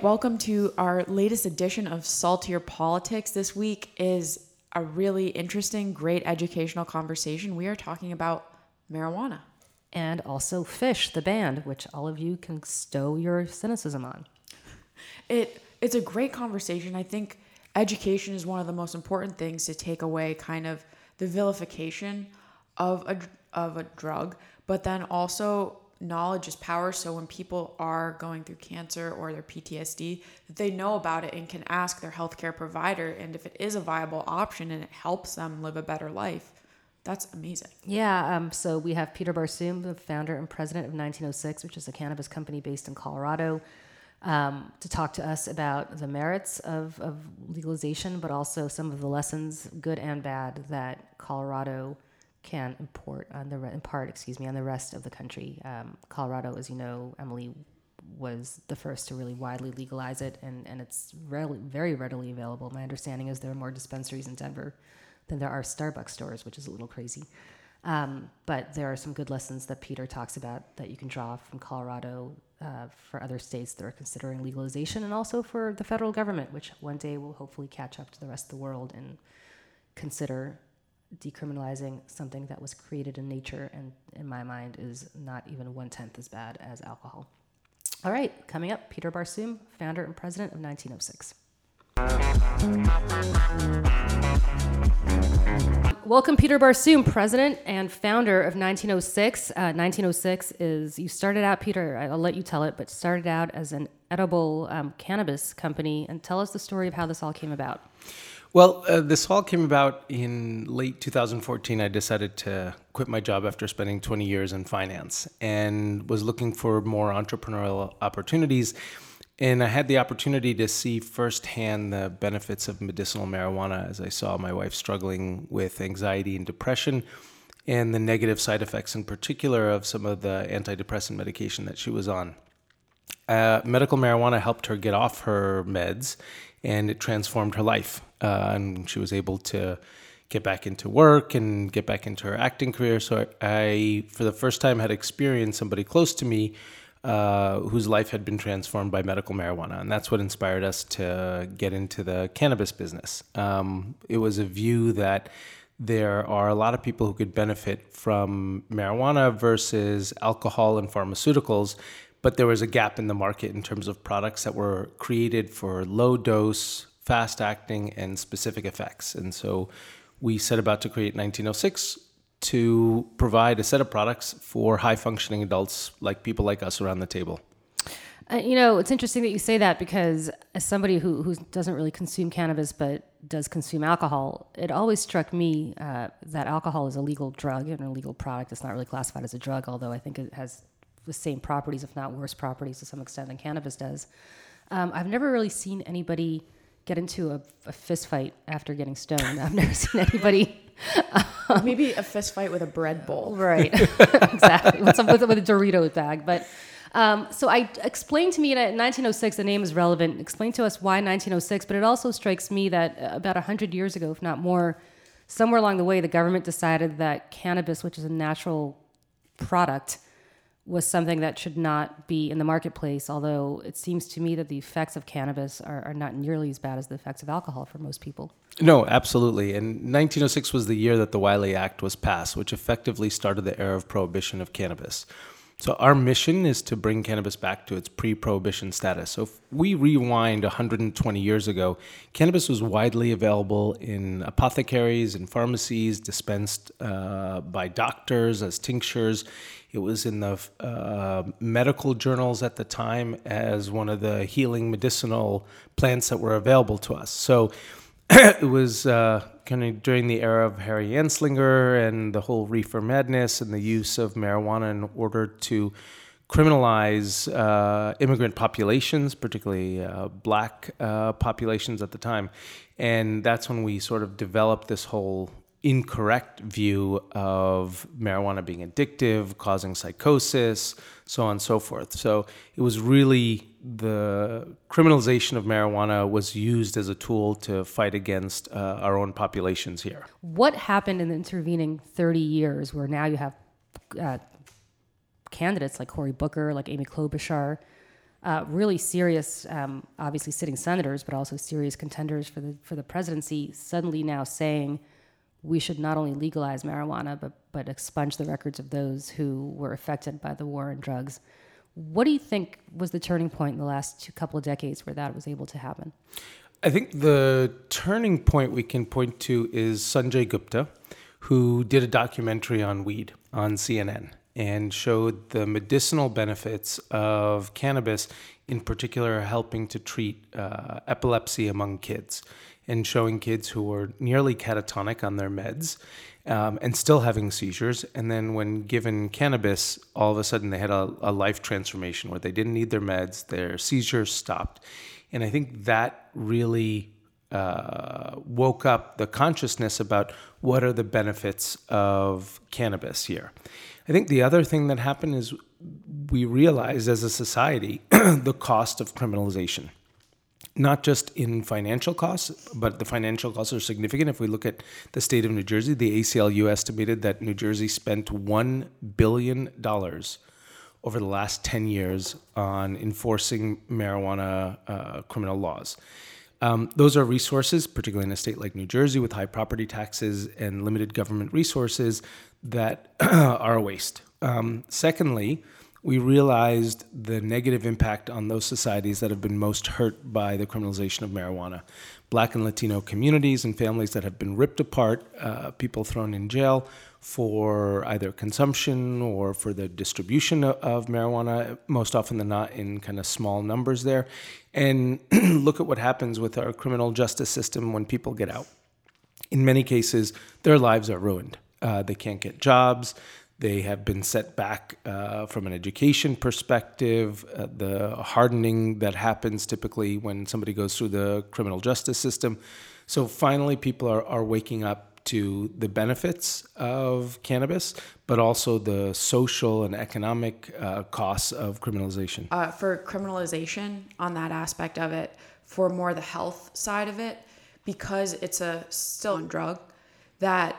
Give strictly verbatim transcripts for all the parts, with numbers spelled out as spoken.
Welcome to our latest edition of Saltier Politics. This week is a really interesting, great educational conversation. We are talking about marijuana. And also Phish, the band, which all of you can stow your cynicism on. It It's a great conversation. I think education is one of the most important things to take away, kind of the vilification of a, of a drug, but then also knowledge is power, so when people are going through cancer or their P T S D, they know about it and can ask their healthcare provider, and if it is a viable option and it helps them live a better life, that's amazing. Yeah, um, so we have Peter Barsoom, the founder and president of nineteen oh six, which is a cannabis company based in Colorado, um, to talk to us about the merits of, of legalization, but also some of the lessons, good and bad, that Colorado can import on the impart, excuse me, on the rest of the country. Um, Colorado, as you know, Emily, was the first to really widely legalize it, and, and it's rarely, very readily available. My understanding is there are more dispensaries in Denver than there are Starbucks stores, which is a little crazy. Um, but there are some good lessons that Peter talks about that you can draw from Colorado uh, for other states that are considering legalization, and also for the federal government, which one day will hopefully catch up to the rest of the world and consider decriminalizing something that was created in nature and, in my mind, is not even one-tenth as bad as alcohol. All right, coming up, Peter Barsoom, founder and president of nineteen oh six. Welcome, Peter Barsoom, president and founder of nineteen oh six. Uh, nineteen oh six is, you started out, Peter, I'll let you tell it, but started out as an edible um, cannabis company, and tell us the story of how this all came about. Well, uh, this all came about in late two thousand fourteen. I decided to quit my job after spending twenty years in finance and was looking for more entrepreneurial opportunities. And I had the opportunity to see firsthand the benefits of medicinal marijuana as I saw my wife struggling with anxiety and depression, and the negative side effects in particular of some of the antidepressant medication that she was on. Uh, medical marijuana helped her get off her meds, and it transformed her life. Uh, and she was able to get back into work and get back into her acting career. So I, for the first time, had experienced somebody close to me uh, whose life had been transformed by medical marijuana. And that's what inspired us to get into the cannabis business. Um, it was a view that there are a lot of people who could benefit from marijuana versus alcohol and pharmaceuticals, but there was a gap in the market in terms of products that were created for low dose, fast acting, and specific effects. And so we set about to create nineteen oh six to provide a set of products for high functioning adults like people like us around the table. Uh, you know, it's interesting that you say that, because as somebody who, who doesn't really consume cannabis but does consume alcohol, it always struck me uh, that alcohol is a legal drug and a legal product. It's not really classified as a drug, although I think it has the same properties, if not worse properties to some extent, than cannabis does. Um, I've never really seen anybody get into a, a fist fight after getting stoned. I've never seen anybody. Um, Maybe a fist fight with a bread bowl. Right, exactly. With, some, with, with a Doritos bag. But um, so I explained to me that nineteen oh six, the name is relevant. Explain to us why nineteen oh six, but it also strikes me that about one hundred years ago, if not more, somewhere along the way, the government decided that cannabis, which is a natural product, was something that should not be in the marketplace, although it seems to me that the effects of cannabis are, are not nearly as bad as the effects of alcohol for most people. No, absolutely. And nineteen oh six was the year that the Wiley Act was passed, which effectively started the era of prohibition of cannabis. So our mission is to bring cannabis back to its pre-prohibition status. So if we rewind one hundred twenty years ago, cannabis was widely available in apothecaries and pharmacies, dispensed uh, by doctors as tinctures. It was in the uh, medical journals at the time as one of the healing medicinal plants that were available to us. So it was uh, kind of during the era of Harry Anslinger and the whole reefer madness and the use of marijuana in order to criminalize uh, immigrant populations, particularly uh, black uh, populations at the time. And that's when we sort of developed this whole incorrect view of marijuana being addictive, causing psychosis, so on and so forth. So it was really the criminalization of marijuana was used as a tool to fight against uh, our own populations here. What happened in the intervening thirty years where now you have uh, candidates like Cory Booker, like Amy Klobuchar, Uh, really serious, um, obviously sitting senators, but also serious contenders for the for the presidency, suddenly now saying we should not only legalize marijuana, but but expunge the records of those who were affected by the war on drugs. What do you think was the turning point in the last two, couple of decades where that was able to happen? I think the turning point we can point to is Sanjay Gupta, who did a documentary on weed on C N N. And showed the medicinal benefits of cannabis, in particular helping to treat uh, epilepsy among kids, and showing kids who were nearly catatonic on their meds um, and still having seizures. And then when given cannabis, all of a sudden they had a, a life transformation where they didn't need their meds, their seizures stopped. And I think that really uh, woke up the consciousness about what are the benefits of cannabis here. I think the other thing that happened is we realized as a society the cost of criminalization, not just in financial costs, but the financial costs are significant. If we look at the state of New Jersey, the A C L U estimated that New Jersey spent one billion dollars over the last ten years on enforcing marijuana uh, criminal laws. Um, those are resources, particularly in a state like New Jersey with high property taxes and limited government resources, that are a waste. Um, secondly, we realized the negative impact on those societies that have been most hurt by the criminalization of marijuana. Black and Latino communities and families that have been ripped apart, uh, people thrown in jail for either consumption or for the distribution of marijuana, most often than not in kind of small numbers there. And look at what happens with our criminal justice system when people get out. In many cases, their lives are ruined. Uh, they can't get jobs. They have been set back uh, from an education perspective. Uh, the hardening that happens typically when somebody goes through the criminal justice system. So finally, people are, are waking up to the benefits of cannabis, but also the social and economic uh, costs of criminalization. Uh, for criminalization on that aspect of it, for more the health side of it, because it's a still a drug that,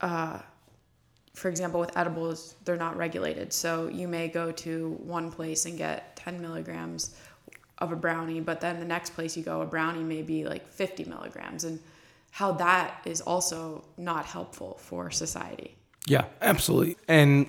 uh, for example, with edibles, they're not regulated. So you may go to one place and get ten milligrams of a brownie, but then the next place you go, a brownie may be like fifty milligrams. And how that is also not helpful for society. Yeah, absolutely. And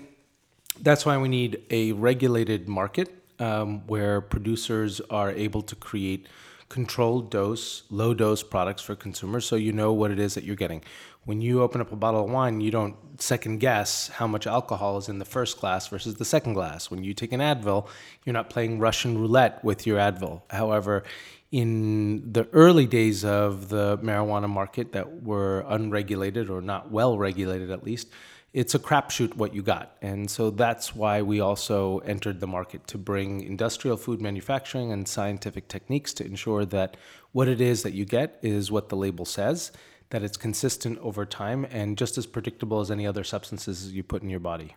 that's why we need a regulated market um, where producers are able to create controlled dose, low dose products for consumers so you know what it is that you're getting. When you open up a bottle of wine, you don't second guess how much alcohol is in the first glass versus the second glass. When you take an Advil, you're not playing Russian roulette with your Advil. However, in the early days of the marijuana market that were unregulated or not well regulated at least, it's a crapshoot what you got. And so that's why we also entered the market to bring industrial food manufacturing and scientific techniques to ensure that what it is that you get is what the label says, that it's consistent over time and just as predictable as any other substances you put in your body.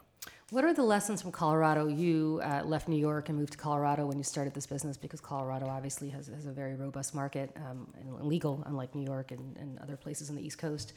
What are the lessons from Colorado? You uh, left New York and moved to Colorado when you started this business because Colorado obviously has, has a very robust market um, and legal, unlike New York and, and other places on the East Coast.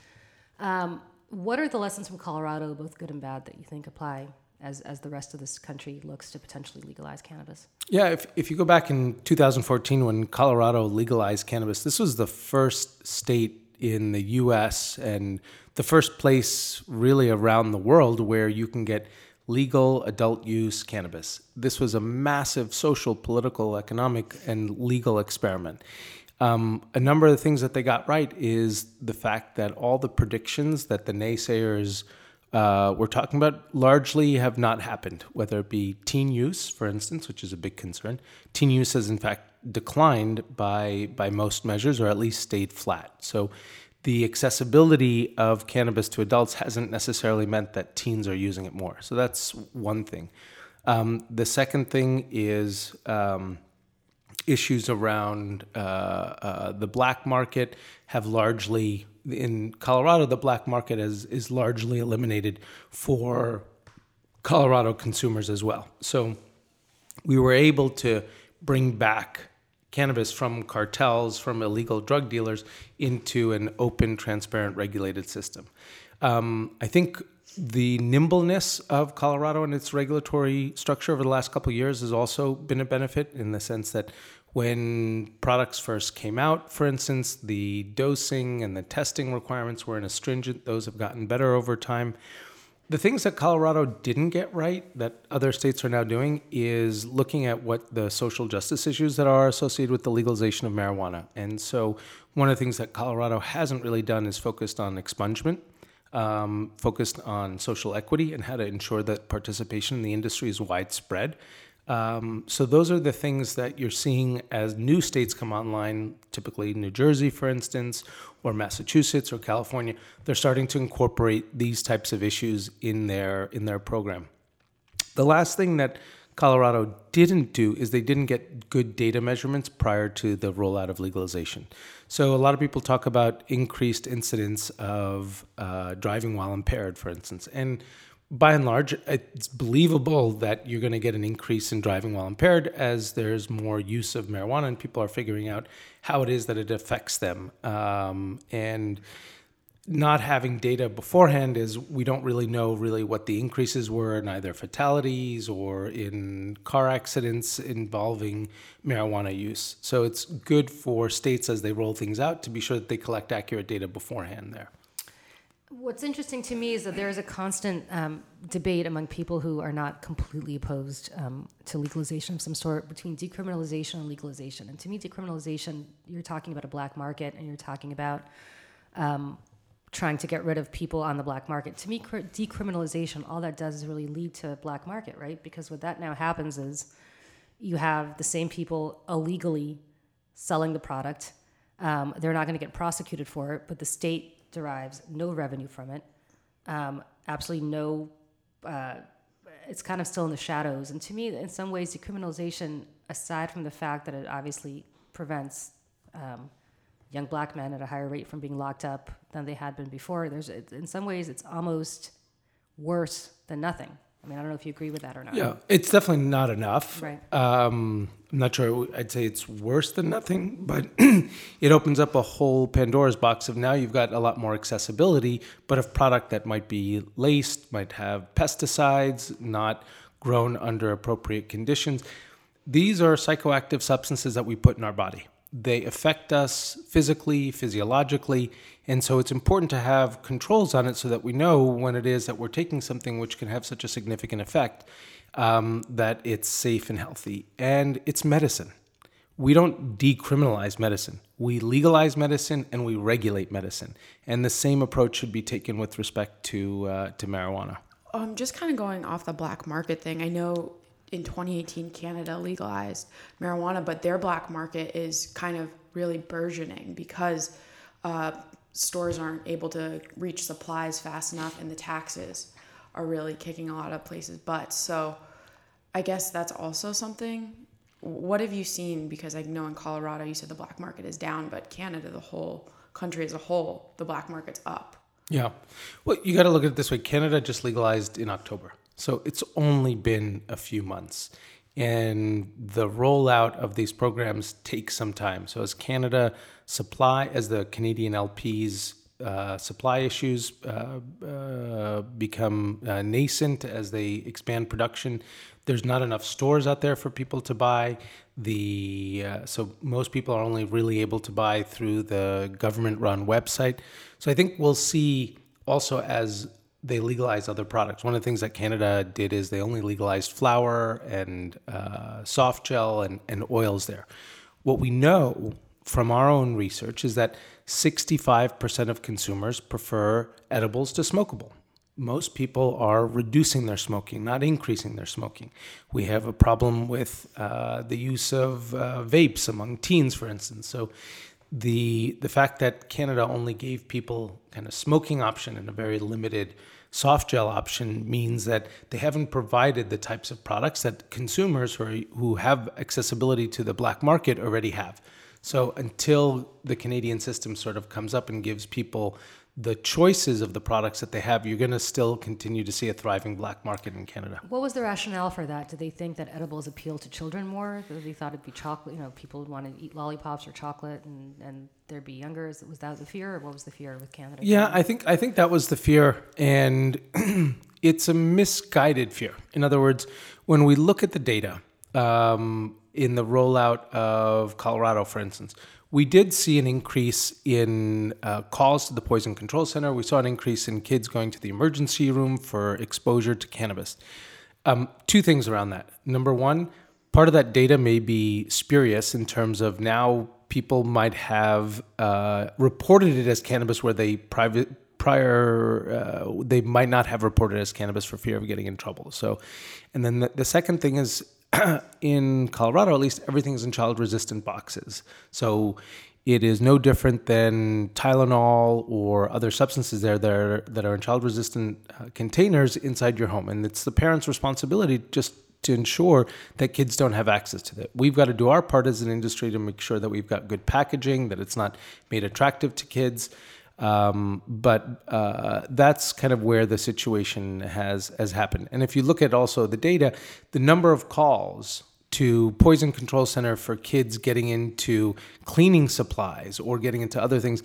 Um, what are the lessons from Colorado, both good and bad, that you think apply as, as the rest of this country looks to potentially legalize cannabis? Yeah, if, if you go back in two thousand fourteen when Colorado legalized cannabis, this was the first state in the U S and the first place really around the world where you can get legal adult use cannabis. This was a massive social, political, economic, and legal experiment. Um, a number of the things that they got right is the fact that all the predictions that the naysayers uh, were talking about largely have not happened, whether it be teen use, for instance, which is a big concern. Teen use has, in fact, declined by, by most measures, or at least stayed flat. So the accessibility of cannabis to adults hasn't necessarily meant that teens are using it more. So that's one thing. Um, the second thing is um, issues around uh, uh, the black market have largely in Colorado, the black market is, is largely eliminated for Colorado consumers as well. So we were able to bring back cannabis from cartels, from illegal drug dealers, into an open, transparent, regulated system. Um, I think the nimbleness of Colorado and its regulatory structure over the last couple of years has also been a benefit, in the sense that when products first came out, for instance, the dosing and the testing requirements were inastringent. Those have gotten better over time. The things that Colorado didn't get right that other states are now doing is looking at what the social justice issues that are associated with the legalization of marijuana. And so one of the things that Colorado hasn't really done is focused on expungement, um, focused on social equity and how to ensure that participation in the industry is widespread. Um, so those are the things that you're seeing as new states come online, typically New Jersey, for instance, or Massachusetts or California. They're starting to incorporate these types of issues in their in their program. The last thing that Colorado didn't do is they didn't get good data measurements prior to the rollout of legalization. So a lot of people talk about increased incidence of uh, driving while impaired, for instance. And by and large, it's believable that you're going to get an increase in driving while impaired as there's more use of marijuana and people are figuring out how it is that it affects them. Um, and not having data beforehand is we don't really know really what the increases were in either fatalities or in car accidents involving marijuana use. So it's good for states as they roll things out to be sure that they collect accurate data beforehand there. What's interesting to me is that there is a constant um, debate among people who are not completely opposed um, to legalization of some sort between decriminalization and legalization. And to me, decriminalization, you're talking about a black market and you're talking about um, trying to get rid of people on the black market. To me, cr- decriminalization, all that does is really lead to a black market, right? Because what that now happens is you have the same people illegally selling the product. Um, they're not going to get prosecuted for it, but the state derives no revenue from it, um, absolutely no, uh, it's kind of still in the shadows. And to me, in some ways, decriminalization, aside from the fact that it obviously prevents um, young black men at a higher rate from being locked up than they had been before, there's in some ways it's almost worse than nothing. I mean, I don't know if you agree with that or not. Yeah, it's definitely not enough. Right. Um, I'm not sure I'd say it's worse than nothing, but it opens up a whole Pandora's box of now you've got a lot more accessibility, but of product that might be laced, might have pesticides, not grown under appropriate conditions. These are psychoactive substances that we put in our body. They affect us physically, physiologically, and so it's important to have controls on it so that we know when it is that we're taking something which can have such a significant effect, um, that it's safe and healthy. And it's medicine. We don't decriminalize medicine. We legalize medicine and we regulate medicine. And the same approach should be taken with respect to uh, to marijuana. Um, just kind of going off the black market thing, I know in twenty eighteen, Canada legalized marijuana, but their black market is kind of really burgeoning because uh, stores aren't able to reach supplies fast enough, and the taxes are really kicking a lot of places' butts. So I guess that's also something. What have you seen? Because I know in Colorado you said the black market is down, but Canada, the whole country as a whole, the black market's up. Yeah. Well, you got to look at it this way. Canada just legalized in October. So it's only been a few months, and the rollout of these programs takes some time. So as Canada supply, as the Canadian L Ps uh, supply issues uh, uh, become uh, nascent, as they expand production, there's not enough stores out there for people to buy. The uh, so most people are only really able to buy through the government-run website. So I think we'll see also as they legalize other products. One of the things that Canada did is they only legalized flour and uh, soft gel and, and oils there. What we know from our own research is that sixty-five percent of consumers prefer edibles to smokable. Most people are reducing their smoking, not increasing their smoking. We have a problem with uh, the use of uh, vapes among teens, for instance. So The the fact that Canada only gave people kind of smoking option and a very limited soft gel option means that they haven't provided the types of products that consumers who, are, who have accessibility to the black market already have. So until the Canadian system sort of comes up and gives people the choices of the products that they have, you're going to still continue to see a thriving black market in Canada. What was the rationale for that? Did they think that edibles appeal to children more? They thought it'd be chocolate, you know, people would want to eat lollipops or chocolate and, and they'd be younger. Was that the fear, or what was the fear with Canada? Yeah, I think I think that was the fear, and it's a misguided fear. In other words, when we look at the data um, in the rollout of Colorado, for instance, we did see an increase in uh, calls to the Poison Control Center. We saw an increase in kids going to the emergency room for exposure to cannabis. Um, two things around that. Number one, part of that data may be spurious in terms of now people might have uh, reported it as cannabis where they private prior, uh, they might not have reported it as cannabis for fear of getting in trouble. So, and then the, the second thing is, in Colorado, at least, everything's in child-resistant boxes. So it is no different than Tylenol or other substances there that are, that are in child-resistant uh, containers inside your home. And it's the parents' responsibility just to ensure that kids don't have access to that. We've got to do our part as an industry to make sure that we've got good packaging, that it's not made attractive to kids. Um, but uh, that's kind of where the situation has, has happened. And if you look at also the data, the number of calls to Poison Control Center for kids getting into cleaning supplies or getting into other things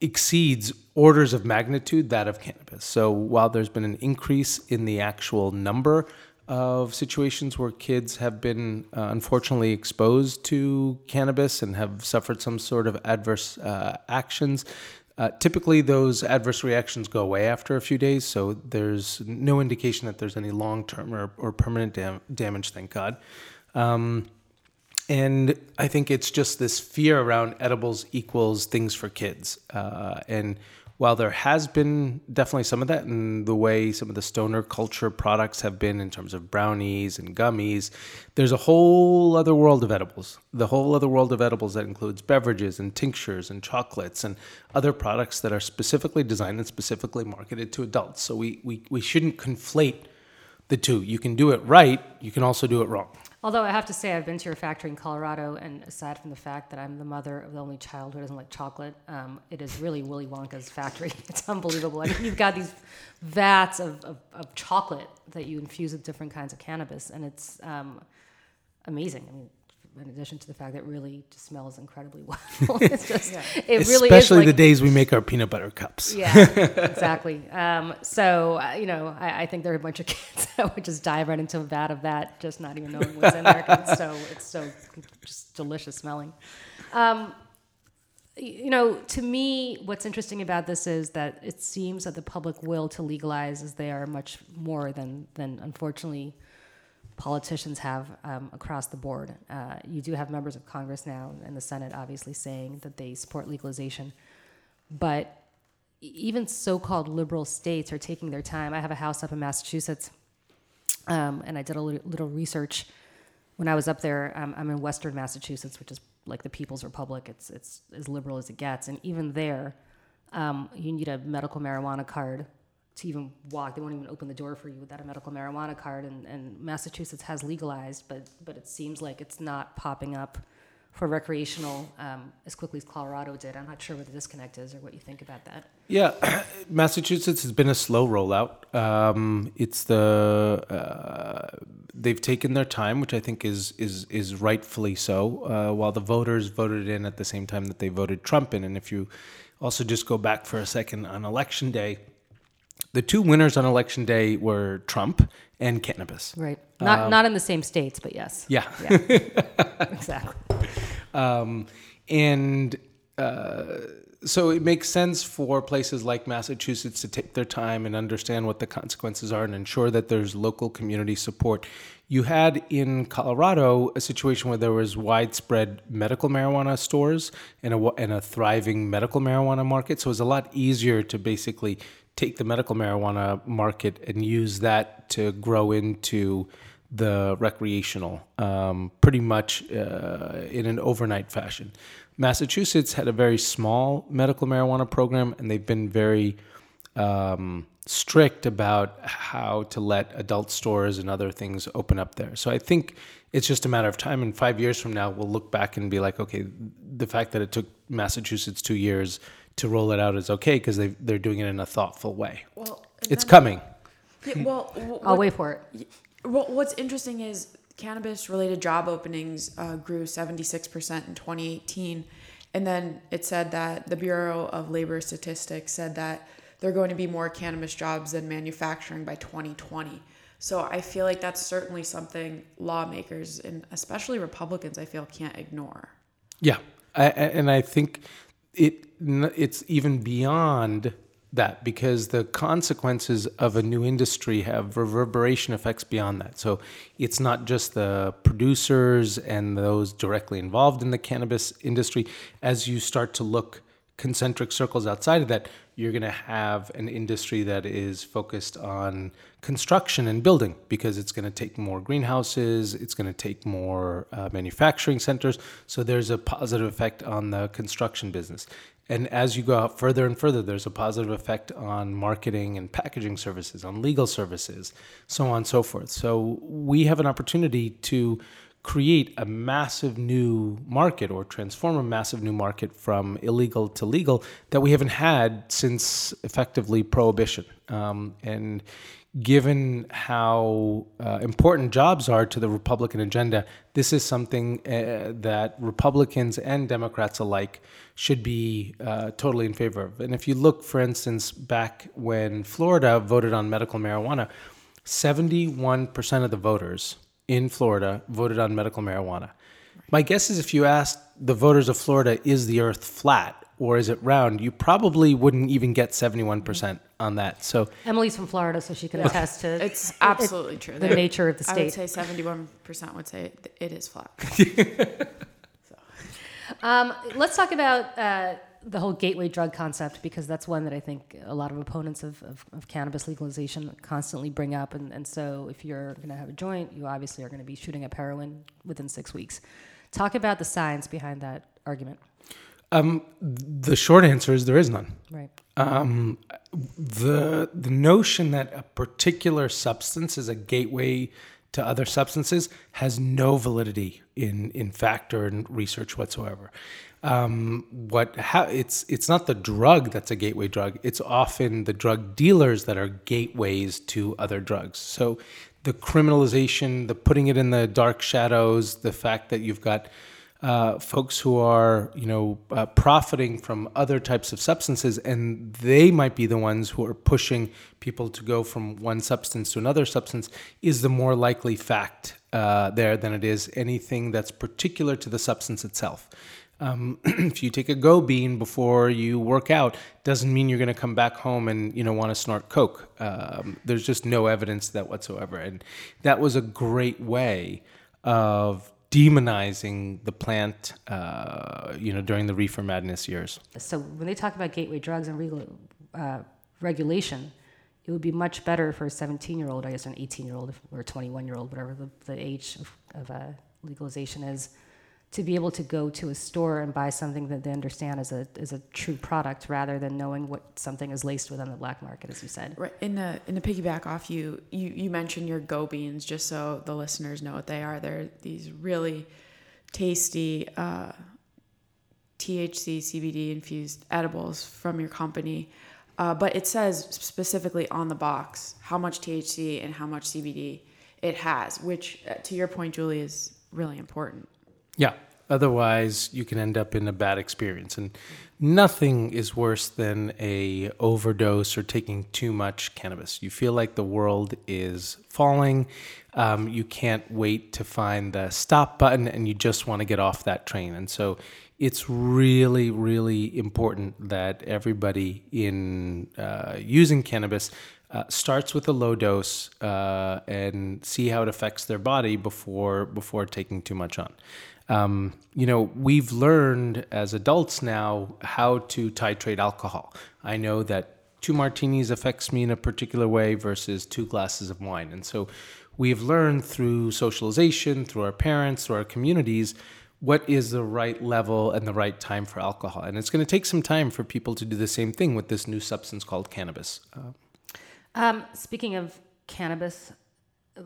exceeds orders of magnitude that of cannabis. So while there's been an increase in the actual number of situations where kids have been uh, unfortunately exposed to cannabis and have suffered some sort of adverse uh, actions, Uh, typically, those adverse reactions go away after a few days, so there's no indication that there's any long-term or, or permanent dam- damage, thank God. Um, and I think it's just this fear around edibles equals things for kids. Uh, and while there has been definitely some of that in the way some of the stoner culture products have been in terms of brownies and gummies, there's a whole other world of edibles. The whole other world of edibles that includes beverages and tinctures and chocolates and other products that are specifically designed and specifically marketed to adults. So we we, we shouldn't conflate the two. You can do it right, you can also do it wrong. Although I have to say I've been to your factory in Colorado, and aside from the fact that I'm the mother of the only child who doesn't like chocolate, um, it is really Willy Wonka's factory. It's unbelievable. I mean, you've got these vats of, of, of chocolate that you infuse with different kinds of cannabis, and it's um, amazing. I mean, in addition to the fact that it really just smells incredibly well. It's just, yeah. it Especially really is like, the days we make our peanut butter cups. Yeah, exactly. Um, so, uh, you know, I, I think there are a bunch of kids that would just dive right into a vat of that, just not even knowing what's in there. It's so it's so just delicious smelling. Um, you know, to me, what's interesting about this is that it seems that the public will to legalize is they are much more than, than unfortunately, politicians have um, across the board. Uh, you do have members of Congress now and the Senate obviously saying that they support legalization. But even so-called liberal states are taking their time. I have a house up in Massachusetts, um, and I did a li- little research when I was up there. Um, I'm in Western Massachusetts, which is like the People's Republic. It's, it's as liberal as it gets. And even there, um, you need a medical marijuana card to even walk. They won't even open the door for you without a medical marijuana card, and, and Massachusetts has legalized, but but it seems like it's not popping up for recreational um, as quickly as Colorado did. I'm not sure what the disconnect is or what you think about that. Yeah, Massachusetts has been a slow rollout. Um, it's the uh, they've taken their time, which I think is is is rightfully so. Uh, while the voters voted in at the same time that they voted Trump in, and if you also just go back for a second on election day, the two winners on election day were Trump and cannabis. Right. Not um, not in the same states, but yes. Yeah. yeah. Exactly. Um, and uh, so it makes sense for places like Massachusetts to take their time and understand what the consequences are and ensure that there's local community support. You had in Colorado a situation where there was widespread medical marijuana stores and a, and a thriving medical marijuana market. So it was a lot easier to basically take the medical marijuana market and use that to grow into the recreational, um, pretty much uh, in an overnight fashion. Massachusetts had a very small medical marijuana program, and they've been very um, strict about how to let adult stores and other things open up there. So I think it's just a matter of time. And five years from now, we'll look back and be like, okay, the fact that it took Massachusetts two years to roll it out is okay because they they're doing it in a thoughtful way. Well, it's coming. Yeah, well, what, I'll wait for it. Well, what's interesting is cannabis-related job openings uh, grew seventy-six percent in twenty eighteen. And then it said that the Bureau of Labor Statistics said that there are going to be more cannabis jobs than manufacturing by twenty twenty. So I feel like that's certainly something lawmakers, and especially Republicans, I feel can't ignore. Yeah. I, and I think it it's even beyond that because the consequences of a new industry have reverberation effects beyond that. So it's not just the producers and those directly involved in the cannabis industry. As you start to look concentric circles outside of that, you're going to have an industry that is focused on construction and building because it's going to take more greenhouses, it's going to take more uh, manufacturing centers. So there's a positive effect on the construction business. And as you go out further and further, there's a positive effect on marketing and packaging services, on legal services, so on and so forth. So we have an opportunity to create a massive new market or transform a massive new market from illegal to legal that we haven't had since effectively prohibition. Um, and given how uh, important jobs are to the Republican agenda, this is something uh, that Republicans and Democrats alike should be uh, totally in favor of. And if you look, for instance, back when Florida voted on medical marijuana, seventy-one percent of the voters in Florida voted on medical marijuana. My guess is if you asked the voters of Florida, is the earth flat or is it round, you probably wouldn't even get seventy-one percent on that. So Emily's from Florida, so she can yeah. attest to it's it, absolutely it, true. The nature of the state. I would say seventy-one percent would say it, it is flat. so. um, let's talk about uh, the whole gateway drug concept, because that's one that I think a lot of opponents of, of, of cannabis legalization constantly bring up. And, and so if you're going to have a joint, you obviously are going to be shooting up heroin within six weeks. Talk about the science behind that argument. Um, the short answer is there is none. Right. Um, the the notion that a particular substance is a gateway to other substances has no validity in in fact or in research whatsoever. Um, what how it's it's not the drug that's a gateway drug. It's often the drug dealers that are gateways to other drugs. So the criminalization, the putting it in the dark shadows, the fact that you've got Uh, folks who are, you know, uh, profiting from other types of substances, and they might be the ones who are pushing people to go from one substance to another substance, is the more likely fact uh, there than it is anything that's particular to the substance itself. Um, if you take a go bean before you work out, doesn't mean you're going to come back home and, you know, want to snort coke. Um, there's just no evidence to that whatsoever, and that was a great way of demonizing the plant, uh, you know, during the reefer madness years. So when they talk about gateway drugs and legal uh, regulation, it would be much better for a seventeen-year-old, I guess, an eighteen-year-old or a twenty-one-year-old, whatever the, the age of, of uh, legalization is, to be able to go to a store and buy something that they understand is a is a true product, rather than knowing what something is laced with on the black market, as you said. Right. In the in the piggyback off you, you, you mentioned your go beans, just so the listeners know what they are. They're these really tasty uh, T H C, C B D infused edibles from your company, uh, but it says specifically on the box how much T H C and how much C B D it has, which, to your point, Julie, is really important. Yeah. Otherwise, you can end up in a bad experience. And nothing is worse than a overdose or taking too much cannabis. You feel like the world is falling. Um, you can't wait to find the stop button, and you just want to get off that train. And so it's really, really important that everybody in uh, using cannabis Uh, starts with a low dose uh, and see how it affects their body before before taking too much on. Um, you know, we've learned as adults now how to titrate alcohol. I know that two martinis affects me in a particular way versus two glasses of wine. And so we've learned through socialization, through our parents, through our communities, what is the right level and the right time for alcohol? And it's going to take some time for people to do the same thing with this new substance called cannabis. Uh, um, speaking of cannabis,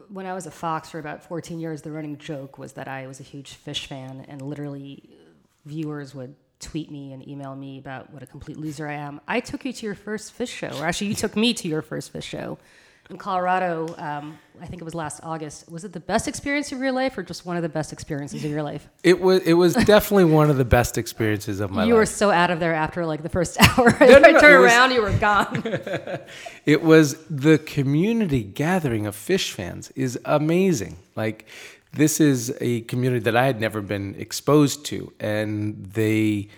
when I was at Fox for about fourteen years, the running joke was that I was a huge Phish fan, and literally viewers would tweet me and email me about what a complete loser I am. I took you to your first Phish show, or actually you took me to your first Phish show in Colorado. Um, I think it was last August. Was it the best experience of your life, or just one of the best experiences of your life? It was. It was definitely one of the best experiences of my you life. You were so out of there after like the first hour. No, if no, I no, turned around, was, you were gone. It was the community gathering of Phish fans is amazing. Like, this is a community that I had never been exposed to, and they,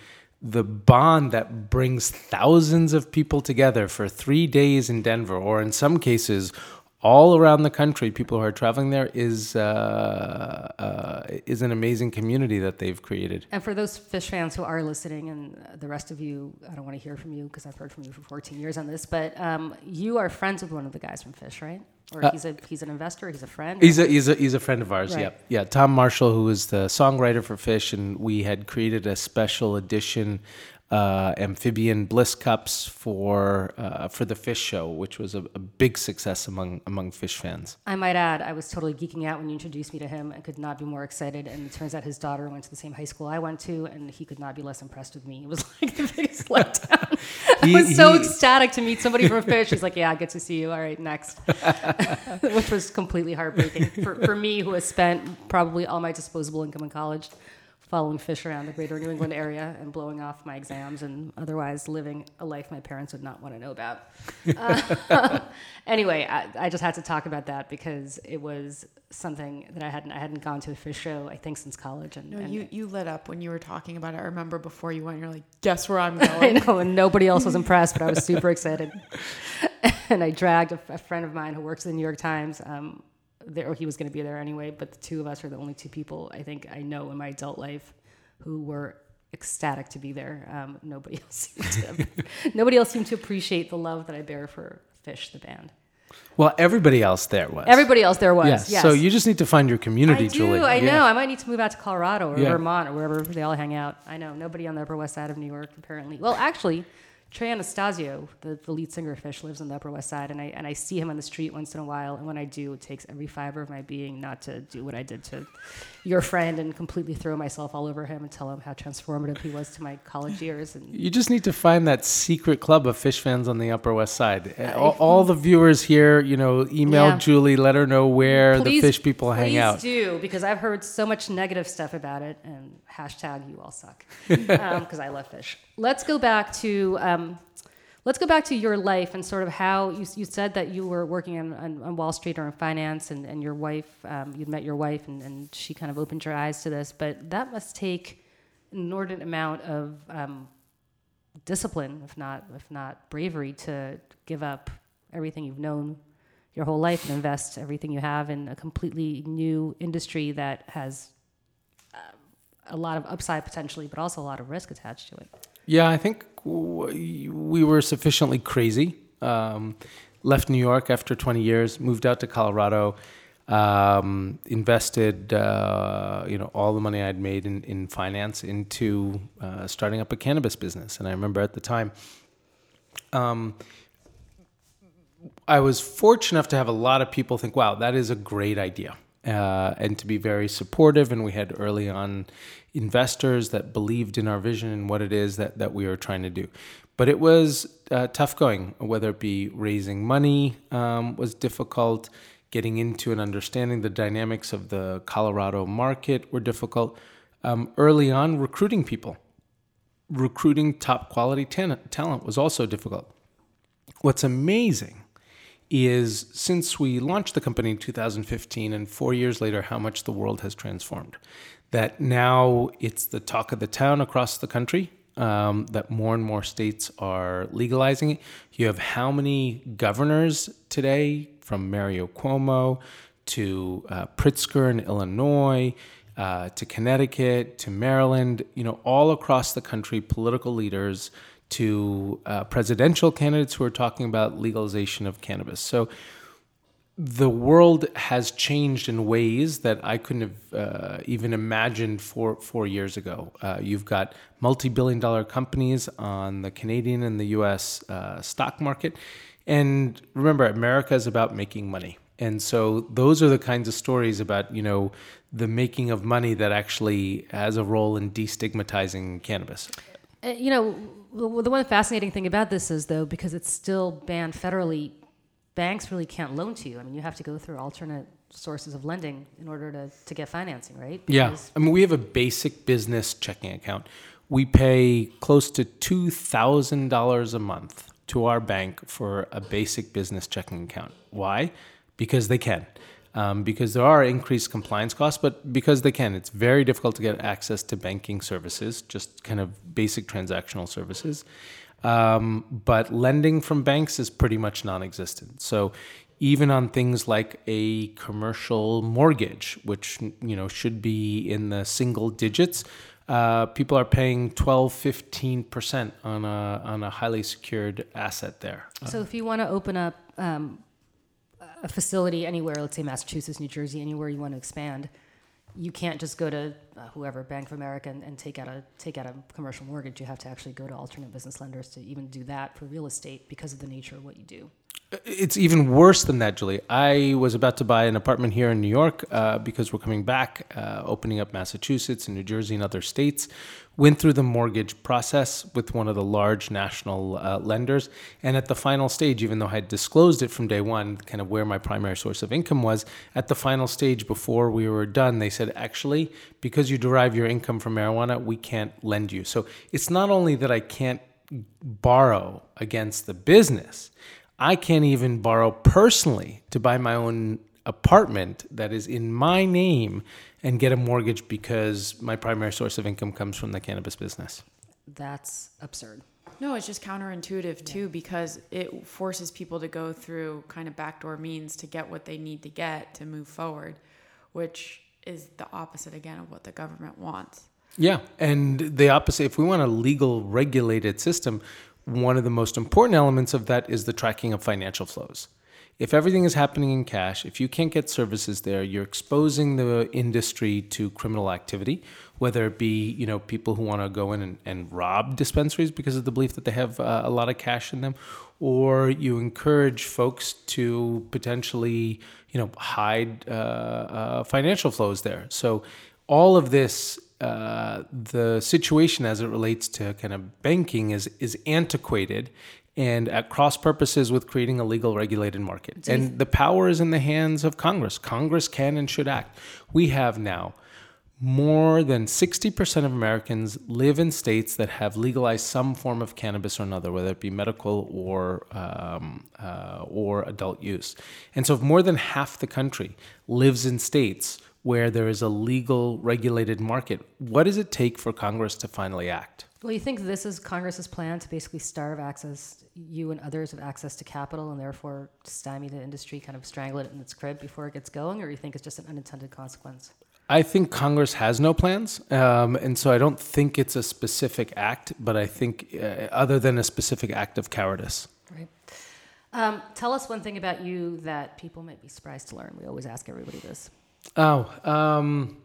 the bond that brings thousands of people together for three days in Denver, or in some cases, all around the country, people who are traveling there, is uh, uh, is an amazing community that they've created. And for those Phish fans who are listening, and the rest of you, I don't want to hear from you because I've heard from you for fourteen years on this, but um, you are friends with one of the guys from Phish, right? Or he's a he's an investor. He's a friend. He's a he's a he's a friend of ours. Right. Yeah, yeah. Tom Marshall, who is the songwriter for Phish, and we had created a special edition uh, amphibian bliss cups for uh, for the Phish show, which was a, a big success among among Phish fans. I might add, I was totally geeking out when you introduced me to him. I could not be more excited. And it turns out his daughter went to the same high school I went to, and he could not be less impressed with me. It was like the biggest letdown. He, I was so he, ecstatic to meet somebody from Phish. He's like, yeah, I get to see you. All right, next. Which was completely heartbreaking for, for me, who has spent probably all my disposable income in college following Phish around the greater New England area and blowing off my exams and otherwise living a life my parents would not want to know about. Uh, anyway, I, I just had to talk about that because it was something that I hadn't I hadn't gone to a Phish show, I think, since college. And, no, and you, you lit up when you were talking about it. I remember before you went, you're like, guess where I'm going. I know, and nobody else was impressed, but I was super excited. And I dragged a, a friend of mine who works at the New York Times, um, there, or he was going to be there anyway, but the two of us are the only two people I think I know in my adult life who were ecstatic to be there. Um, nobody else seemed to, nobody else seemed to appreciate the love that I bear for Phish, the band. Well, everybody else there was. Everybody else there was, yes. yes. So you just need to find your community, I do, Julie. I yeah. know. I might need to move out to Colorado or yeah. Vermont or wherever they all hang out. I know. Nobody on the Upper West Side of New York, apparently. Well, actually, Trey Anastasio, the, the lead singer of Phish, lives on the Upper West Side, and I and I see him on the street once in a while, and when I do, it takes every fiber of my being not to do what I did to your friend and completely throw myself all over him and tell him how transformative he was to my college years. And you just need to find that secret club of Phish fans on the Upper West Side. All, all the viewers here, you know, email yeah. Julie, let her know where please, the Phish people hang out. Please do, because I've heard so much negative stuff about it, and hashtag you all suck, because um, I love Phish. Let's go back to um, let's go back to your life and sort of how you you said that you were working on, on, on Wall Street or in finance, and, and your wife, um, you'd met your wife, and, and she kind of opened your eyes to this. But that must take an inordinate amount of um, discipline, if not if not bravery, to give up everything you've known your whole life and invest everything you have in a completely new industry that has uh, a lot of upside potentially, but also a lot of risk attached to it. Yeah, I think we were sufficiently crazy. Um, left New York after twenty years, moved out to Colorado, um, invested uh, you know, all the money I'd made in, in finance into uh, starting up a cannabis business. And I remember at the time, um, I was fortunate enough to have a lot of people think, wow, that is a great idea. Uh, and to be very supportive. And we had early on investors that believed in our vision and what it is that, that we were trying to do. But it was uh, tough going, whether it be raising money um, was difficult, getting into and understanding the dynamics of the Colorado market were difficult. Um, early on, recruiting people, recruiting top quality ta- talent was also difficult. What's amazing is since we launched the company in two thousand fifteen and four years later, how much the world has transformed. That now it's the talk of the town across the country, um, that more and more states are legalizing it. You have how many governors today, from Mario Cuomo to uh, Pritzker in Illinois, uh, to Connecticut, to Maryland, you know, all across the country, political leaders to uh, presidential candidates who are talking about legalization of cannabis. So the world has changed in ways that I couldn't have uh, even imagined four, four years ago. Uh, you've got multi-billion dollar companies on the Canadian and the U S uh, stock market. And remember, America is about making money. And so those are the kinds of stories about, you know, the making of money that actually has a role in destigmatizing cannabis. Uh, you know, the one fascinating thing about this is, though, because it's still banned federally, banks really can't loan to you. I mean, you have to go through alternate sources of lending in order to, to get financing, right? Because yeah. I mean, we have a basic business checking account. We pay close to two thousand dollars a month to our bank for a basic business checking account. Why? Because they can. Um, because there are increased compliance costs, but because they can. It's very difficult to get access to banking services, just kind of basic transactional services. Um, but lending from banks is pretty much non-existent. So even on things like a commercial mortgage, which, you know, should be in the single digits, uh, people are paying twelve, fifteen percent on a, on a highly secured asset there. So if you want to open up, um, a facility anywhere, let's say Massachusetts, New Jersey, anywhere you want to expand, you can't just go to uh, whoever, Bank of America, and, and take out a take out a commercial mortgage. You have to actually go to alternate business lenders to even do that for real estate because of the nature of what you do. It's even worse than that, Julie. I was about to buy an apartment here in New York uh, because we're coming back, uh, opening up Massachusetts and New Jersey and other states. Went through the mortgage process with one of the large national uh, lenders. And at the final stage, even though I had disclosed it from day one, kind of where my primary source of income was, at the final stage before we were done, they said, actually, because you derive your income from marijuana, we can't lend you. So it's not only that I can't borrow against the business, I can't even borrow personally to buy my own apartment that is in my name and get a mortgage because my primary source of income comes from the cannabis business. That's absurd. No, it's just counterintuitive too, yeah. because it forces people to go through kind of backdoor means to get what they need to get to move forward, which is the opposite again of what the government wants. Yeah, and the opposite, if we want a legal regulated system, one of the most important elements of that is the tracking of financial flows. If everything is happening in cash, if you can't get services there, you're exposing the industry to criminal activity, whether it be, you know, people who want to go in and, and rob dispensaries because of the belief that they have uh, a lot of cash in them, or you encourage folks to potentially, you know, hide uh, uh, financial flows there. So all of this, Uh, the situation as it relates to kind of banking is is antiquated and at cross purposes with creating a legal regulated market. And th- the power is in the hands of Congress. Congress can and should act. We have now more than sixty percent of Americans live in states that have legalized some form of cannabis or another, whether it be medical or um, uh, or adult use. And so if more than half the country lives in states where there is a legal regulated market, what does it take for Congress to finally act? Well, you think this is Congress's plan to basically starve access, you and others, of access to capital and therefore stymie the industry, kind of strangle it in its crib before it gets going, or you think it's just an unintended consequence? I think Congress has no plans, um, and so I don't think it's a specific act, but I think uh, other than a specific act of cowardice. Right. Um, tell us one thing about you that people might be surprised to learn. We always ask everybody this. Oh, um,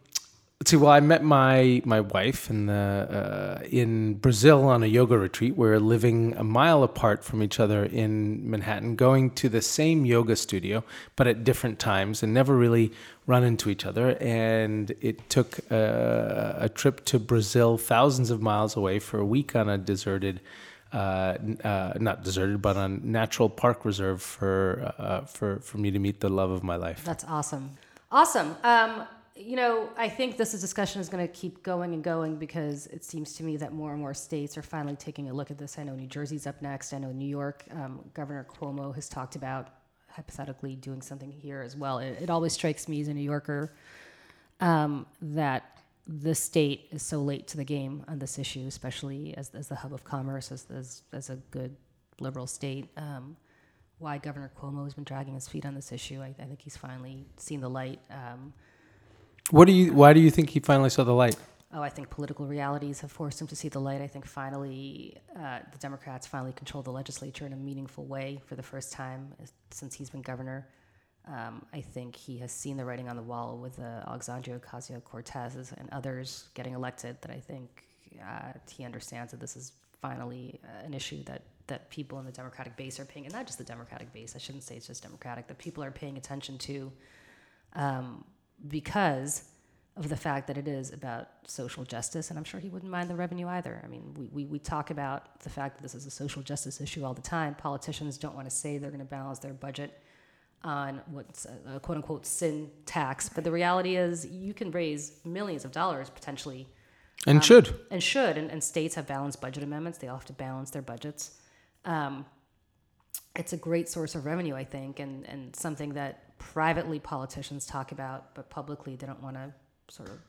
let's see. Well, I met my my wife in the uh, in Brazil on a yoga retreat. We were living a mile apart from each other in Manhattan, going to the same yoga studio, but at different times, and never really run into each other. And it took a, a trip to Brazil, thousands of miles away, for a week on a deserted, uh, uh, not deserted, but on natural park reserve for uh, for for me to meet the love of my life. That's awesome. Awesome. Um, you know, I think this discussion is going to keep going and going because it seems to me that more and more states are finally taking a look at this. I know New Jersey's up next. I know New York, um, Governor Cuomo has talked about hypothetically doing something here as well. It, it always strikes me as a New Yorker um, that the state is so late to the game on this issue, especially as, as the hub of commerce, as, as, as a good liberal state. Um, why Governor Cuomo has been dragging his feet on this issue. I, I think he's finally seen the light. Um, what do you? Why do you think he finally saw the light? Oh, I think political realities have forced him to see the light. I think finally uh, the Democrats finally control the legislature in a meaningful way for the first time since he's been governor. Um, I think he has seen the writing on the wall with uh, Alexandria Ocasio-Cortez and others getting elected, that I think uh, he understands that this is finally uh, an issue that, that people in the Democratic base are paying, and not just the Democratic base, I shouldn't say it's just Democratic, that people are paying attention to um, because of the fact that it is about social justice, and I'm sure he wouldn't mind the revenue either. I mean, we, we, we talk about the fact that this is a social justice issue all the time. Politicians don't want to say they're going to balance their budget on what's a, a quote-unquote sin tax, but the reality is you can raise millions of dollars potentially. And um, should. And should, and, and states have balanced budget amendments. They all have to balance their budgets. Um, it's a great source of revenue, I think, and, and something that privately politicians talk about, but publicly they don't want to sort of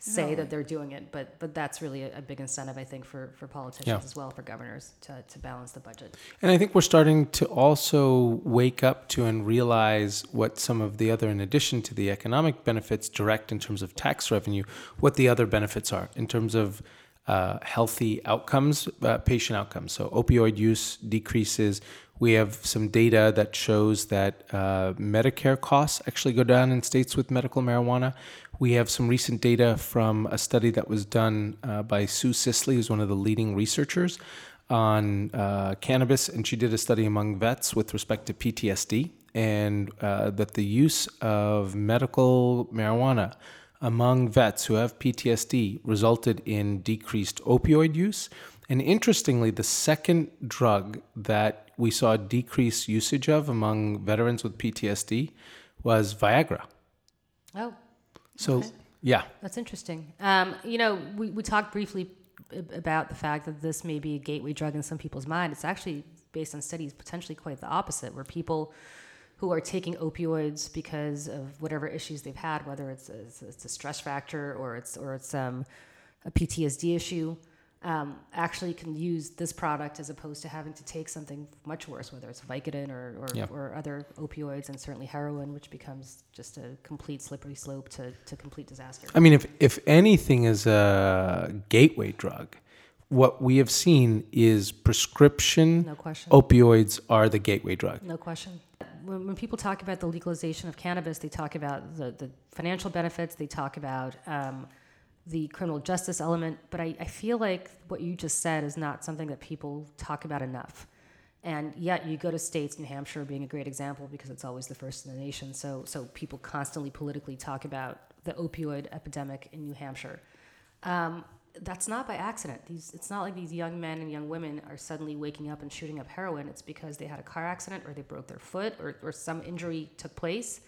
say no. that they're doing it. But but that's really a, a big incentive, I think, for, for politicians yeah. as well, for governors to, to balance the budget. And I think we're starting to also wake up to and realize what some of the other, in addition to the economic benefits direct in terms of tax revenue, what the other benefits are in terms of uh, healthy outcomes, uh, patient outcomes. So opioid use decreases. We have some data that shows that uh, Medicare costs actually go down in states with medical marijuana. We have some recent data from a study that was done uh, by Sue Sisley, who's one of the leading researchers on uh, cannabis, and she did a study among vets with respect to P T S D, and uh, that the use of medical marijuana among vets who have P T S D resulted in decreased opioid use. And interestingly, the second drug that we saw decreased usage of among veterans with P T S D was Viagra. Oh. So, okay. yeah. That's interesting. Um, you know, we, we talked briefly about the fact that this may be a gateway drug in some people's mind. It's actually, based on studies, potentially quite the opposite, where people who are taking opioids because of whatever issues they've had, whether it's a, it's a stress fracture or it's, or it's um, a P T S D issue, Um, actually can use this product as opposed to having to take something much worse, whether it's Vicodin or or, yeah. or other opioids, and certainly heroin, which becomes just a complete slippery slope to, to complete disaster. I mean, if, if anything is a gateway drug, what we have seen is prescription no question. opioids are the gateway drug. No question. When, when people talk about the legalization of cannabis, they talk about the, the financial benefits, they talk about... Um, the criminal justice element, but I, I feel like what you just said is not something that people talk about enough. And yet you go to states, New Hampshire being a great example because it's always the first in the nation, so so people constantly politically talk about the opioid epidemic in New Hampshire. Um, that's not by accident. These It's not like these young men and young women are suddenly waking up and shooting up heroin. It's because they had a car accident or they broke their foot or, or some injury took place,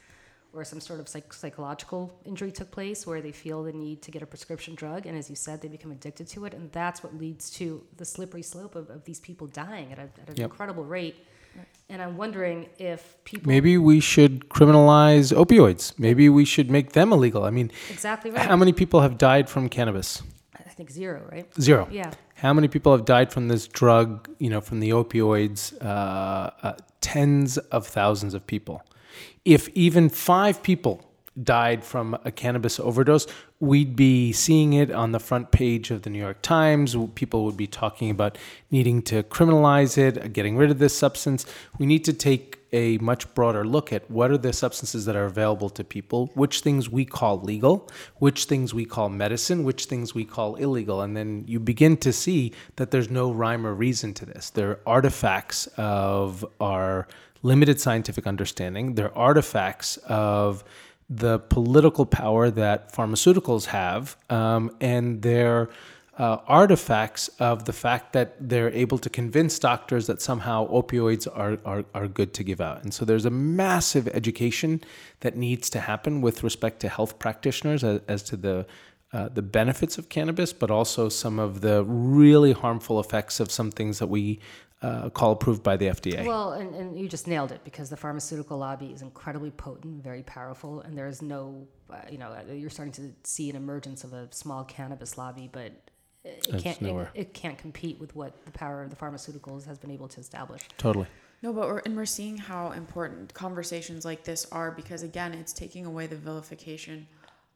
or some sort of psych- psychological injury took place where they feel the need to get a prescription drug. And as you said, they become addicted to it. And that's what leads to the slippery slope of, of these people dying at, a, at an yep. incredible rate. And I'm wondering if people... Maybe we should criminalize opioids. Maybe we should make them illegal. I mean, exactly right. How many people have died from cannabis? I think zero, right? Zero. Yeah. How many people have died from this drug, you know, from the opioids? Uh, uh, tens of thousands of people. If even five people died from a cannabis overdose, we'd be seeing it on the front page of the New York Times. People would be talking about needing to criminalize it, getting rid of this substance. We need to take a much broader look at what are the substances that are available to people, which things we call legal, which things we call medicine, which things we call illegal. And then you begin to see that there's no rhyme or reason to this. They're artifacts of our limited scientific understanding. They're artifacts of the political power that pharmaceuticals have, um, and they're uh, artifacts of the fact that they're able to convince doctors that somehow opioids are, are are good to give out. And so there's a massive education that needs to happen with respect to health practitioners as, as to the Uh, the benefits of cannabis, but also some of the really harmful effects of some things that we uh, call approved by the F D A. Well, and, and you just nailed it, because the pharmaceutical lobby is incredibly potent, very powerful, and there is no, uh, you know, you're starting to see an emergence of a small cannabis lobby, but it it's can't it, it can't compete with what the power of the pharmaceuticals has been able to establish. Totally. No, but we're, and we're seeing how important conversations like this are, because again, it's taking away the vilification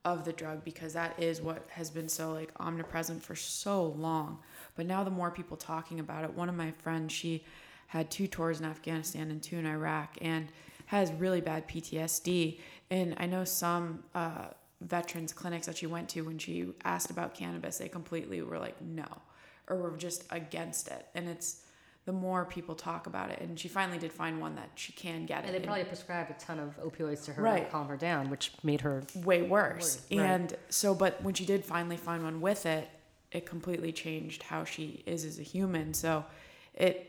of the drug, because that is what has been so like omnipresent for so long. But now the more people talking about it, one of my friends, she had two tours in Afghanistan and two in Iraq, and has really bad P T S D. And I know some uh, veterans clinics that she went to, when she asked about cannabis, they completely were like, no, or were just against it. And it's the more people talk about it. And she finally did find one that she can get it. And they probably and, prescribed a ton of opioids to her right. to calm her down, which made her way worse. Worried, right. And so, but when she did finally find one with it, it completely changed how she is as a human. So it,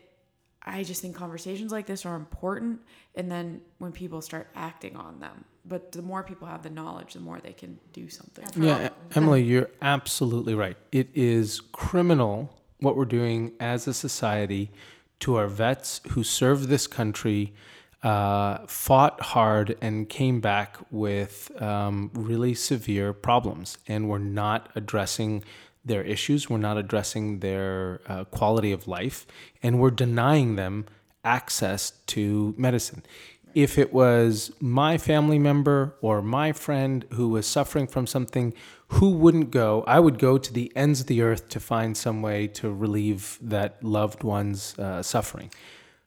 I just think conversations like this are important. And then when people start acting on them, but the more people have the knowledge, the more they can do something. Yeah. Emily, you're absolutely right. It is criminal what we're doing as a society to our vets who served this country, uh, fought hard and came back with um, really severe problems. And we're not addressing their issues. We're not addressing their uh, quality of life. And we're denying them access to medicine. If it was my family member or my friend who was suffering from something, who wouldn't go? I would go to the ends of the earth to find some way to relieve that loved one's uh, suffering.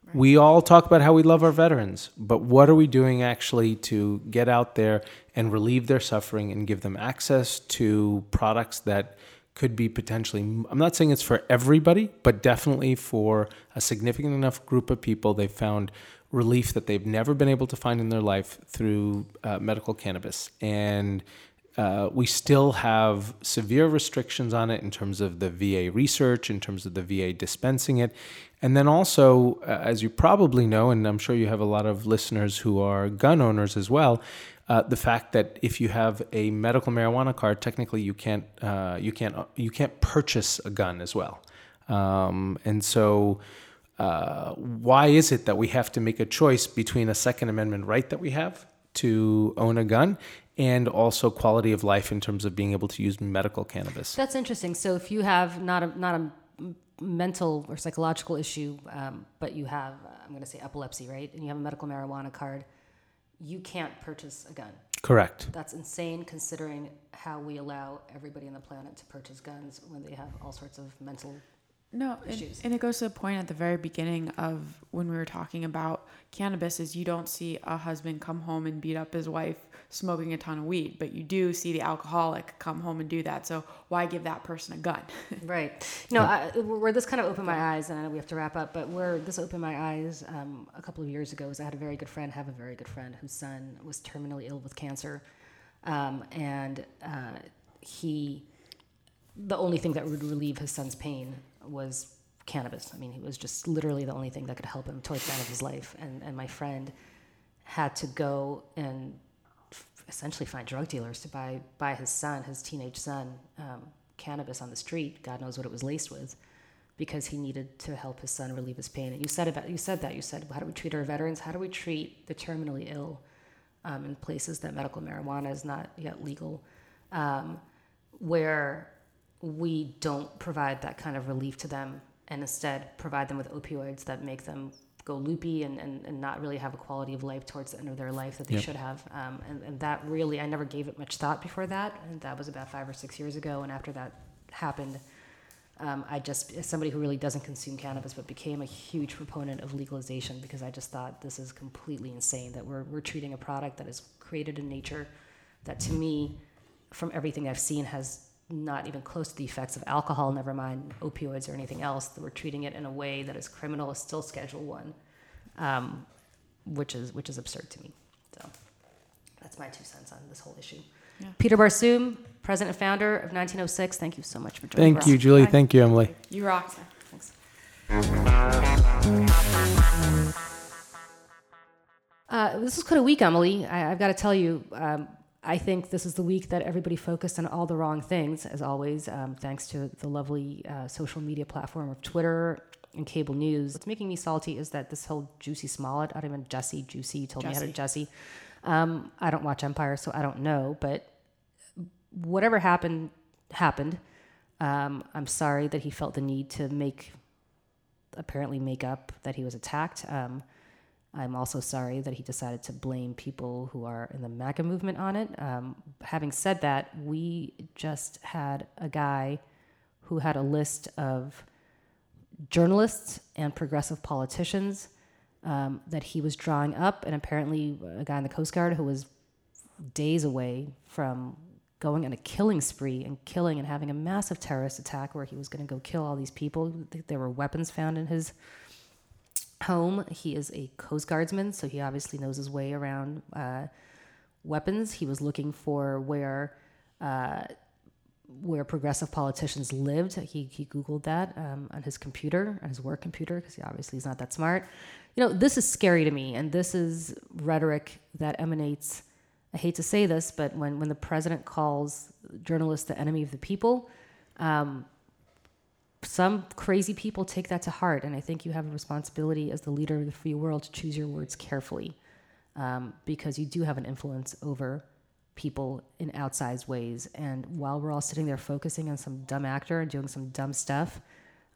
Right. We all talk about how we love our veterans, but what are we doing actually to get out there and relieve their suffering and give them access to products that could be potentially, I'm not saying it's for everybody, but definitely for a significant enough group of people, they've found relief that they've never been able to find in their life through uh, medical cannabis. And uh, we still have severe restrictions on it in terms of the V A research, in terms of the V A dispensing it. And then also, uh, as you probably know, and I'm sure you have a lot of listeners who are gun owners as well, Uh, the fact that if you have a medical marijuana card, technically you can't uh, you can't you can't purchase a gun as well, um, and so uh, why is it that we have to make a choice between a Second Amendment right that we have to own a gun and also quality of life in terms of being able to use medical cannabis? That's interesting. So if you have not a not a mental or psychological issue, um, but you have uh, I'm going to say epilepsy, right, and you have a medical marijuana card, you can't purchase a gun. Correct. That's insane considering how we allow everybody on the planet to purchase guns when they have all sorts of mental no, issues. And, and it goes to the point at the very beginning of when we were talking about cannabis is you don't see a husband come home and beat up his wife smoking a ton of weed, but you do see the alcoholic come home and do that. So why give that person a gun? Right. No, yeah. I, where this kind of opened my eyes, and I know we have to wrap up, but where this opened my eyes um, a couple of years ago is I had a very good friend, have a very good friend whose son was terminally ill with cancer. Um, and uh, he, the only thing that would relieve his son's pain was cannabis. I mean, it was just literally the only thing that could help him towards the end of his life. And, and my friend had to go and essentially find drug dealers to buy buy his son, his teenage son, um, cannabis on the street. God knows what it was laced with, because he needed to help his son relieve his pain. And you said about you said that you said how do we treat our veterans? How do we treat the terminally ill um, in places that medical marijuana is not yet legal, um, where we don't provide that kind of relief to them and instead provide them with opioids that make them go loopy and, and, and not really have a quality of life towards the end of their life that they yep. should have. Um, and, and that really, I never gave it much thought before that. And that was about five or six years ago. And after that happened, um, I just, as somebody who really doesn't consume cannabis, but became a huge proponent of legalization, because I just thought this is completely insane that we're, we're treating a product that is created in nature that, to me, from everything I've seen, has not even close to the effects of alcohol, never mind opioids or anything else. That we're treating it in a way that is criminal, is still Schedule One, um, which is which is absurd to me. So that's my two cents on this whole issue. Yeah. Peter Barsoom, president and founder of nineteen oh six. Thank you so much for joining us. Thank you, Julie. Bye. Thank you, Emily. You rock. Thanks. Uh, this was quite a week, Emily. I, I've got to tell you. Um, I think this is the week that everybody focused on all the wrong things, as always, um, thanks to the lovely uh, social media platform of Twitter and cable news. What's making me salty is that this whole Jussie Smollett, I don't even Jussie, Jussie, you told Jussie. me how to Jussie. Um, I don't watch Empire, so I don't know, but whatever happened, happened. Um, I'm sorry that he felt the need to make, apparently make up that he was attacked. Um, I'm also sorry that he decided to blame people who are in the MAGA movement on it. Um, having said that, we just had a guy who had a list of journalists and progressive politicians um, that he was drawing up. And apparently a guy in the Coast Guard who was days away from going on a killing spree and killing and having a massive terrorist attack where he was going to go kill all these people. There were weapons found in his home. He is a Coast Guardsman, so he obviously knows his way around uh, weapons. He was looking for where uh, where progressive politicians lived. He he Googled that um, on his computer, on his work computer, because he obviously is not that smart. You know, this is scary to me, and this is rhetoric that emanates... I hate to say this, but when, when the president calls journalists the enemy of the people, um, some crazy people take that to heart. And I think you have a responsibility as the leader of the free world to choose your words carefully, um, because you do have an influence over people in outsized ways. And while we're all sitting there focusing on some dumb actor and doing some dumb stuff,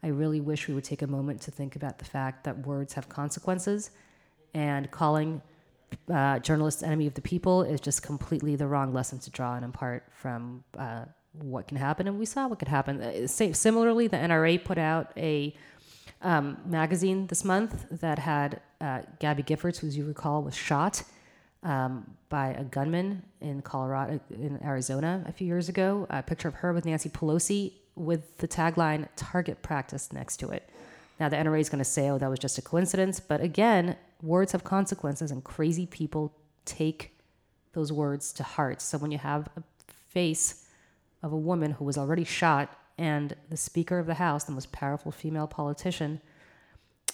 I really wish we would take a moment to think about the fact that words have consequences, and calling... Uh, journalists, enemy of the people, is just completely the wrong lesson to draw and impart from uh, what can happen. And we saw what could happen. Uh, same, similarly, the N R A put out a um, magazine this month that had uh, Gabby Giffords, who, as you recall, was shot um, by a gunman in Colorado, in Arizona a few years ago. A picture of her with Nancy Pelosi with the tagline, "Target Practice," next to it. Now, the N R A is going to say, oh, that was just a coincidence. But again, words have consequences, and crazy people take those words to heart. So when you have a face of a woman who was already shot, and the Speaker of the House, the most powerful female politician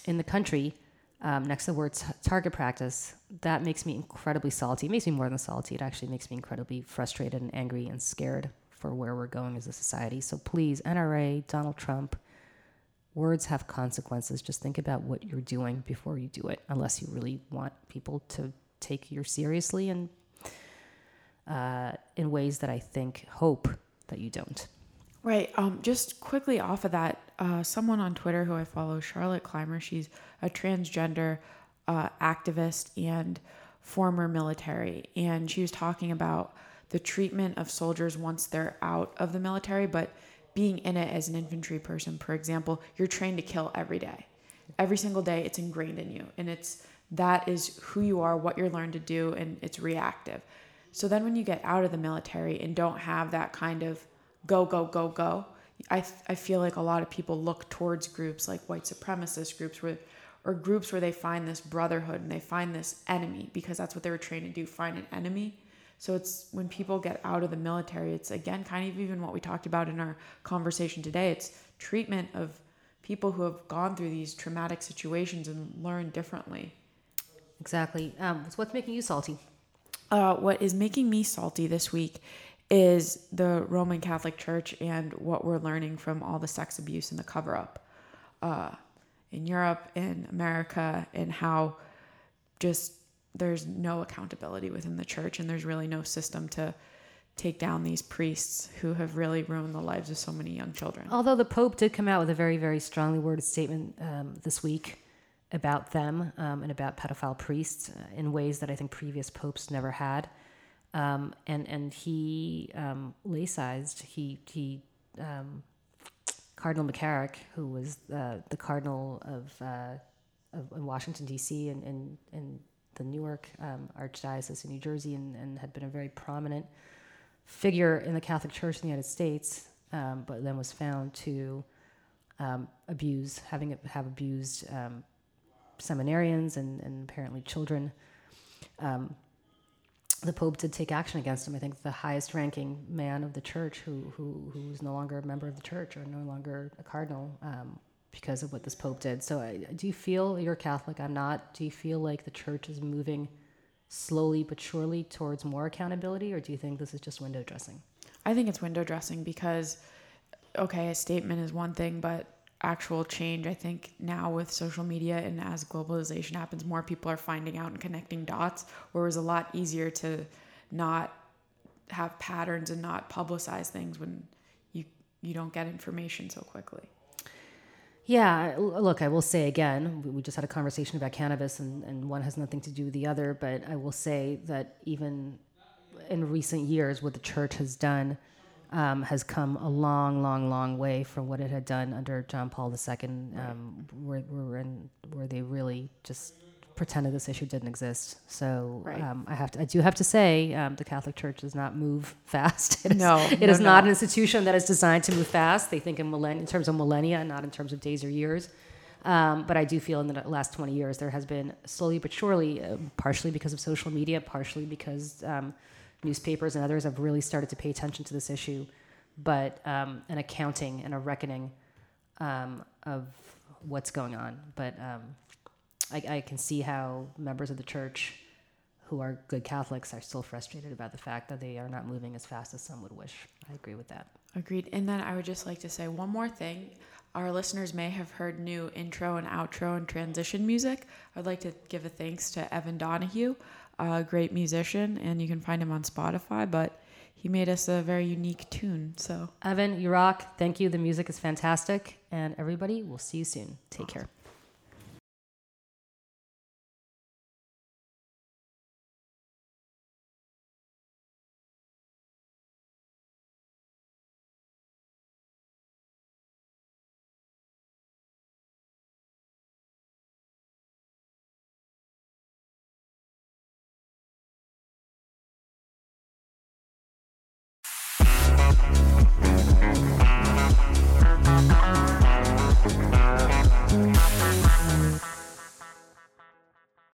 in the country, um, next to the word t- target practice, that makes me incredibly salty. It makes me more than salty. It actually makes me incredibly frustrated and angry and scared for where we're going as a society. So please, N R A, Donald Trump, words have consequences. Just think about what you're doing before you do it, unless you really want people to take you seriously and uh, in ways that I think, hope that you don't. Right. Um, just quickly off of that, uh, someone on Twitter who I follow, Charlotte Clymer, she's a transgender uh, activist and former military. And she was talking about the treatment of soldiers once they're out of the military, but being in it as an infantry person, for example, you're trained to kill every day. Every single day, it's ingrained in you. And it's that is who you are, what you're learned to do, and it's reactive. So then when you get out of the military and don't have that kind of go, go, go, go, I I feel like a lot of people look towards groups like white supremacist groups where, or groups where they find this brotherhood and they find this enemy, because that's what they were trained to do, find an enemy. So it's when people get out of the military, it's again kind of even what we talked about in our conversation today. It's treatment of people who have gone through these traumatic situations and learned differently. Exactly. Um, so what's making you salty? Uh, what is making me salty this week is the Roman Catholic Church and what we're learning from all the sex abuse and the cover-up uh, in Europe, in America, and how just... there's no accountability within the church, and there's really no system to take down these priests who have really ruined the lives of so many young children. Although the Pope did come out with a very, very strongly worded statement um, this week about them um, and about pedophile priests uh, in ways that I think previous popes never had. Um, and, and he um, laicized, he, he um, Cardinal McCarrick, who was uh, the Cardinal of, uh, of in Washington, D C, and, and, and the Newark um, Archdiocese in New Jersey, and, and had been a very prominent figure in the Catholic Church in the United States, um, but then was found to um, abuse, having have abused um, seminarians and, and apparently children. Um, the Pope did take action against him. I think the highest ranking man of the church who who who is no longer a member of the church or no longer a cardinal, um, because of what this Pope did. So uh, do you feel, you're Catholic, I'm not, do you feel like the church is moving slowly but surely towards more accountability, or do you think this is just window dressing? I think it's window dressing because, okay, a statement is one thing, but actual change, I think now with social media and as globalization happens, more people are finding out and connecting dots, where it was a lot easier to not have patterns and not publicize things when you you don't get information so quickly. Yeah, look, I will say again, we just had a conversation about cannabis, and, and one has nothing to do with the other, but I will say that even in recent years, what the church has done um, has come a long, long, long way from what it had done under John Paul the Second, um, where, where, in, where they really just pretended this issue didn't exist. So right. um, I have to, I do have to say, um, the Catholic Church does not move fast. It is, no, it no, is no. not an institution that is designed to move fast. They think in, millenn- in terms of millennia, not in terms of days or years. Um, but I do feel in the last twenty years there has been slowly but surely, uh, partially because of social media, partially because um, newspapers and others have really started to pay attention to this issue, but um, an accounting and a reckoning um, of what's going on. But um, I, I can see how members of the church who are good Catholics are still frustrated about the fact that they are not moving as fast as some would wish. I agree with that. Agreed. And then I would just like to say one more thing. Our listeners may have heard new intro and outro and transition music. I'd like to give a thanks to Evan Donahue, a great musician, and you can find him on Spotify, but he made us a very unique tune. So Evan, you rock. Thank you. The music is fantastic. And everybody, we'll see you soon. Take awesome. care.